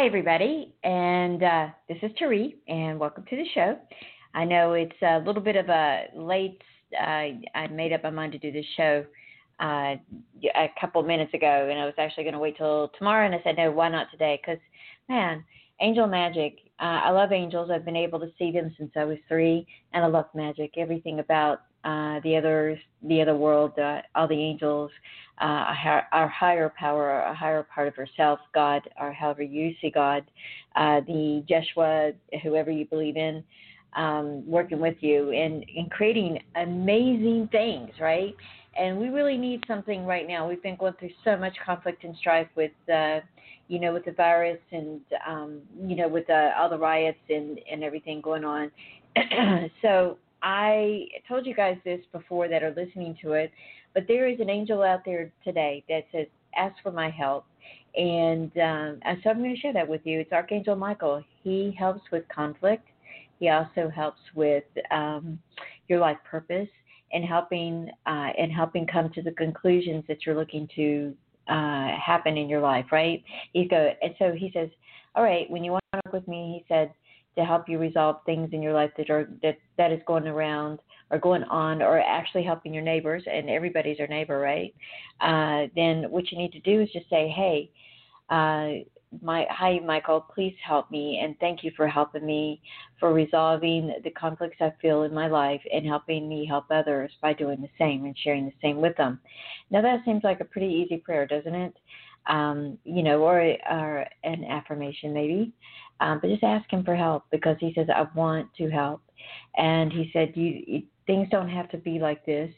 Hi, everybody, and this is Therese, and welcome to the show. I know it's a little bit of a late, I made up my mind to do this show a couple minutes ago, and I was actually going to wait till tomorrow, and I said, no, why not today? Because, man, angel magic, I love angels. I've been able to see them since I was 3, and I love magic, everything about the other world, all the angels, our higher power, a higher part of herself, God, or however you see God, the Yeshua, whoever you believe in, working with you and creating amazing things, right? And we really need something right now. We've been going through so much conflict and strife with, with the virus and, with all the riots and everything going on. So I told you guys this before that are listening to it, but there is an angel out there today that says, ask for my help. And so I'm going to share that with you. It's Archangel Michael. He helps with conflict. He also helps with your life purpose and helping come to the conclusions that you're looking to happen in your life, right? And so he says, all right, when you want to work with me, he said, to help you resolve things in your life that is going around or going on or actually helping your neighbors, and everybody's your neighbor, right? Then what you need to do is just say, hey, hi, Michael, please help me, and thank you for helping me for resolving the conflicts I feel in my life and helping me help others by doing the same and sharing the same with them. Now that seems like a pretty easy prayer, doesn't it? Or an affirmation maybe. But just ask him for help, because he says, I want to help. And he said, things don't have to be like this.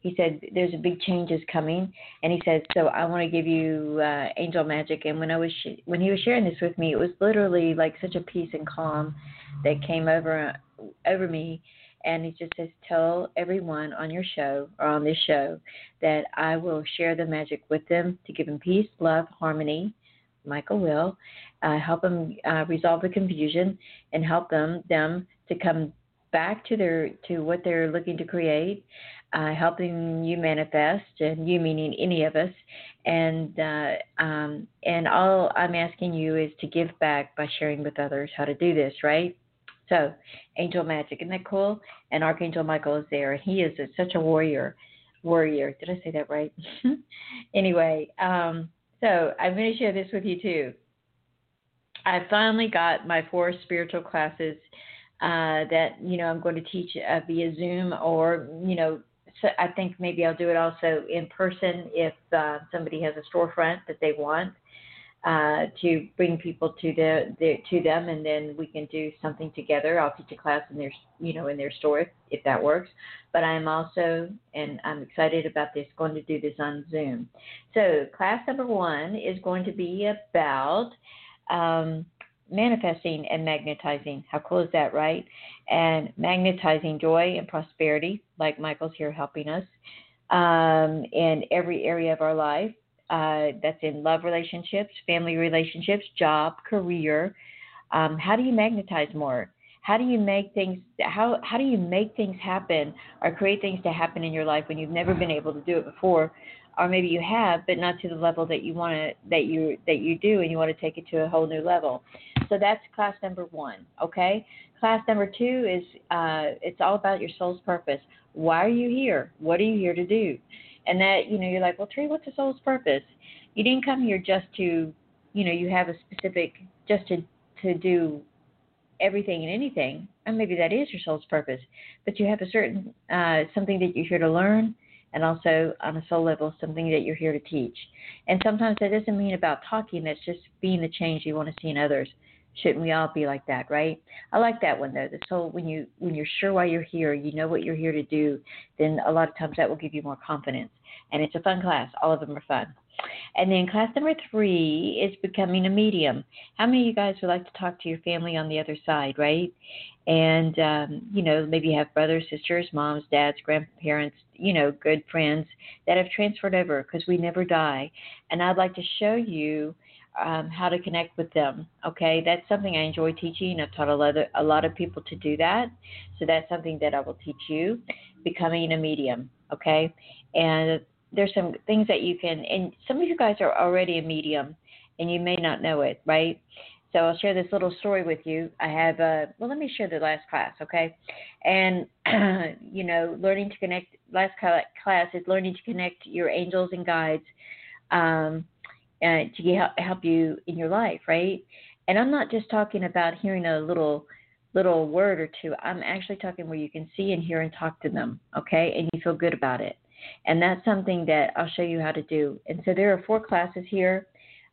He said, there's a big changes coming. And he said, so I want to give you angel magic. And when he was sharing this with me, it was literally like such a peace and calm that came over me. And he just says, tell everyone on your show or on this show that I will share the magic with them to give them peace, love, harmony. Michael will help them resolve the confusion and help them to come back to what they're looking to create, helping you manifest, and you meaning any of us. And all I'm asking you is to give back by sharing with others how to do this, right? So, angel magic, isn't that cool? And Archangel Michael is there. He is such a warrior. Did I say that right? Anyway. So I'm going to share this with you, too. I finally got my 4 spiritual classes that, I'm going to teach via Zoom, or, so I think maybe I'll do it also in person if somebody has a storefront that they want to bring people to to them, and then we can do something together. I'll teach a class in their, in their store if that works. But I'm also, and I'm excited about this, going to do this on Zoom. So class number 1 is going to be about manifesting and magnetizing. How cool is that, right? And magnetizing joy and prosperity, like Michael's here helping us in every area of our life. That's in love relationships, family relationships, job, career. How do you magnetize more? How do you make things? How do you make things happen or create things to happen in your life when you've never been able to do it before, or maybe you have, but not to the level that you want to that you do, and you want to take it to a whole new level. So that's class number 1. Okay. Class number 2 is it's all about your soul's purpose. Why are you here? What are you here to do? And that, you're like, well, Tree, what's the soul's purpose? You didn't come here just to, you have a specific, just to do everything and anything. And maybe that is your soul's purpose. But you have a certain, something that you're here to learn, and also on a soul level, something that you're here to teach. And sometimes that doesn't mean about talking. That's just being the change you want to see in others. Shouldn't we all be like that, right? I like that one, though. The soul, when you're sure why you're here, you know what you're here to do, then a lot of times that will give you more confidence. And it's a fun class. All of them are fun. And then class number 3 is becoming a medium. How many of you guys would like to talk to your family on the other side, right? And, maybe you have brothers, sisters, moms, dads, grandparents, good friends that have transferred over, because we never die. And I'd like to show you how to connect with them. Okay, that's something I enjoy teaching. I've taught a lot of people to do that. So that's something that I will teach you, becoming a medium. Okay, and there's some things that you can, and some of you guys are already a medium, and you may not know it, right? So I'll share this little story with you. I have let me share the last class, okay? And, learning to connect, last class is learning to connect your angels and guides to help you in your life, right? And I'm not just talking about hearing a little word or two. I'm actually talking where you can see and hear and talk to them, okay? And you feel good about it. And that's something that I'll show you how to do. And so there are 4 classes here.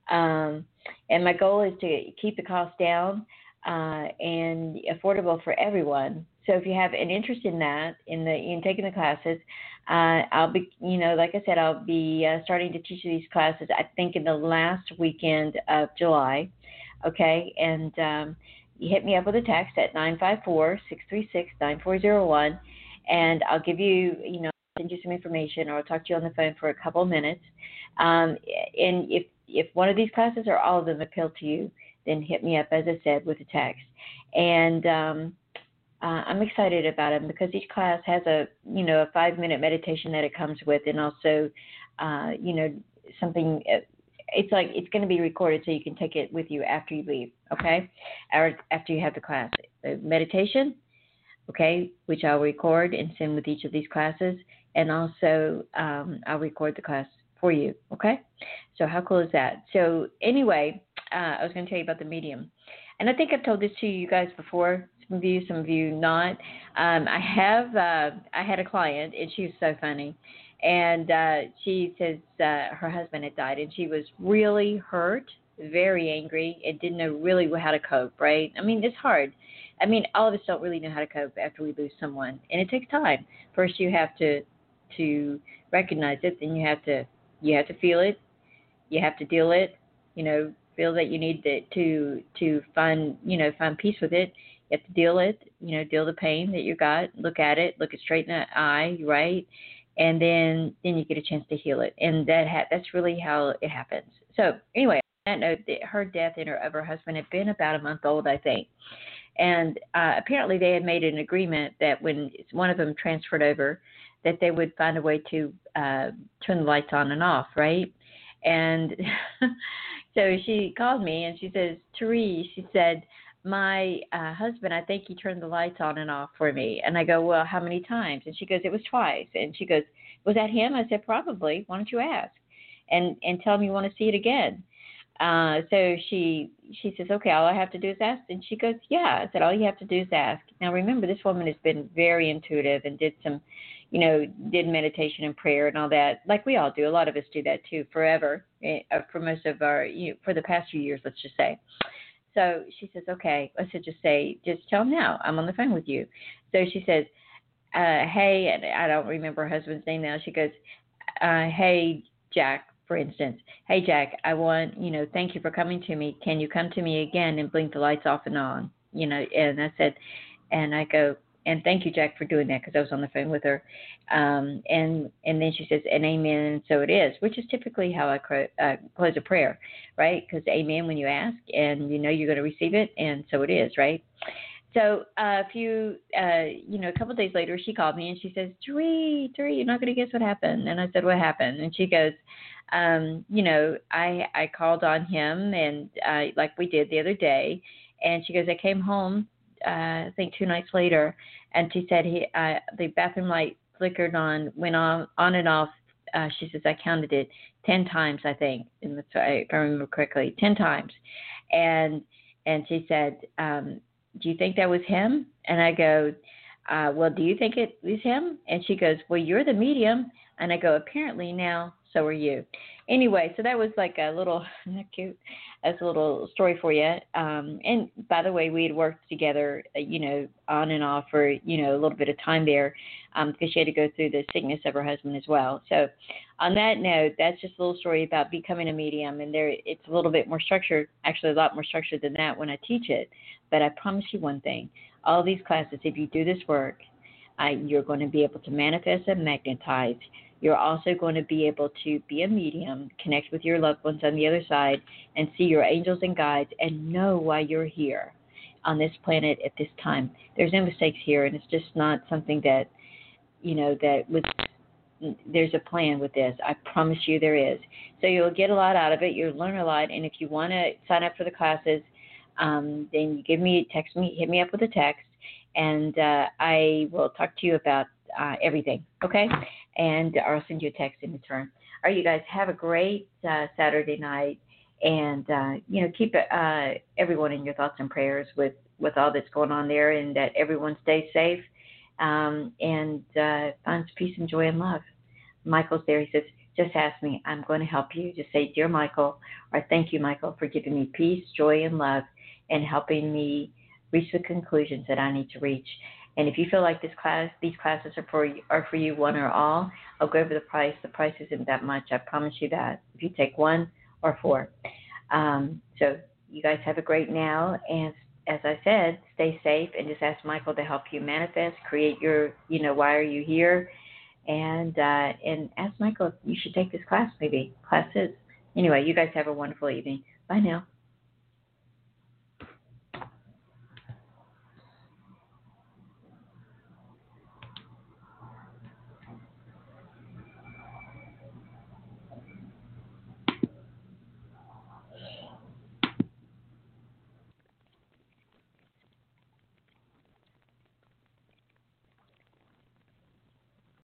And my goal is to keep the cost down and affordable for everyone. So if you have an interest in that, in taking the classes, I'll be, like I said, I'll be starting to teach these classes, I think, in the last weekend of July. Okay. And you hit me up with a text at 954-636-9401, and I'll give you, send you some information, or I'll talk to you on the phone for a couple of minutes. And if one of these classes or all of them appeal to you, then hit me up, as I said, with a text. And I'm excited about them because each class has a 5-minute meditation that it comes with, and also, something. It's going to be recorded so you can take it with you after you leave, okay, or after you have the class. The meditation, okay, which I'll record and send with each of these classes, and also I'll record the class for you, okay? So how cool is that? So anyway, I was going to tell you about the medium. And I think I've told this to you guys before, some of you not. I had a client, and she was so funny. And she says her husband had died, and she was really hurt, very angry, and didn't know really how to cope, right? I mean, it's hard. I mean, all of us don't really know how to cope after we lose someone, and it takes time. First, you have to recognize it, then you have to feel it, you have to deal it, feel that you need to find peace with it. You have to deal it, deal the pain that you got, look it straight in the eye, right? And then you get a chance to heal it. And that's really how it happens. So anyway, on that note, her death and of her husband had been about a month old, I think. And apparently they had made an agreement that when one of them transferred over, that they would find a way to turn the lights on and off, right? And so she called me, and she says, Therese, she said, my husband, I think he turned the lights on and off for me. And I go, well, how many times? And she goes, it was twice. And she goes, was that him? I said, probably. Why don't you ask? And tell him you want to see it again. So she says, okay, all I have to do is ask. And she goes, yeah. I said, all you have to do is ask. Now, remember, this woman has been very intuitive and did some, did meditation and prayer and all that, like we all do. A lot of us do that, too, forever, for most of our, for the past few years, let's just say. So she says, okay, I said, just tell him now. I'm on the phone with you. So she says, hey, and I don't remember her husband's name now. She goes, hey, Jack, for instance. Hey, Jack, I want, thank you for coming to me. Can you come to me again and blink the lights off and on? And I said, and I go, and thank you, Jack, for doing that, because I was on the phone with her. And then she says, and amen, and so it is, which is typically how I close a prayer, right? Because amen when you ask, and you're going to receive it, and so it is, right? So a couple of days later, she called me, and she says, Therese, you're not going to guess what happened. And I said, what happened? And she goes, I called on him, and like we did the other day, and she goes, I came home, I think 2 nights later, and she said the bathroom light flickered on, went on and off. She says, I counted it 10 times, I think, and that's right, if I remember correctly, 10 times. And she said, do you think that was him? And I go, well, do you think it was him? And she goes, well, you're the medium. And I go, apparently now, so are you. Anyway, so that was like a little, isn't that cute? That's a little story for you. And by the way, we had worked together, on and off for, a little bit of time there, because she had to go through the sickness of her husband as well. So on that note, that's just a little story about becoming a medium. And it's a little bit more structured, actually a lot more structured than that when I teach it. But I promise you one thing, all these classes, if you do this work, you're going to be able to manifest and magnetize. You're also going to be able to be a medium, connect with your loved ones on the other side, and see your angels and guides, and know why you're here on this planet at this time. There's no mistakes here, and it's just not something that, that was there's a plan with this. I promise you there is. So you'll get a lot out of it. You'll learn a lot. And if you want to sign up for the classes, then you hit me up with a text, and I will talk to you about everything. Okay? And I'll send you a text in return. All right, you guys, have a great Saturday night, and keep everyone in your thoughts and prayers with all that's going on there, and that everyone stays safe and finds peace and joy and love. Michael's there. He says, just ask me. I'm going to help you. Just say, dear Michael, or thank you, Michael, for giving me peace, joy, and love, and helping me reach the conclusions that I need to reach. And if you feel like these classes are for you, one or all, I'll go over the price. The price isn't that much. I promise you that. If you take one or four. So you guys have a great now. And as I said, stay safe, and just ask Michael to help you manifest, create your, why are you here? And ask Michael if you should take this class, maybe. Anyway, you guys have a wonderful evening. Bye now.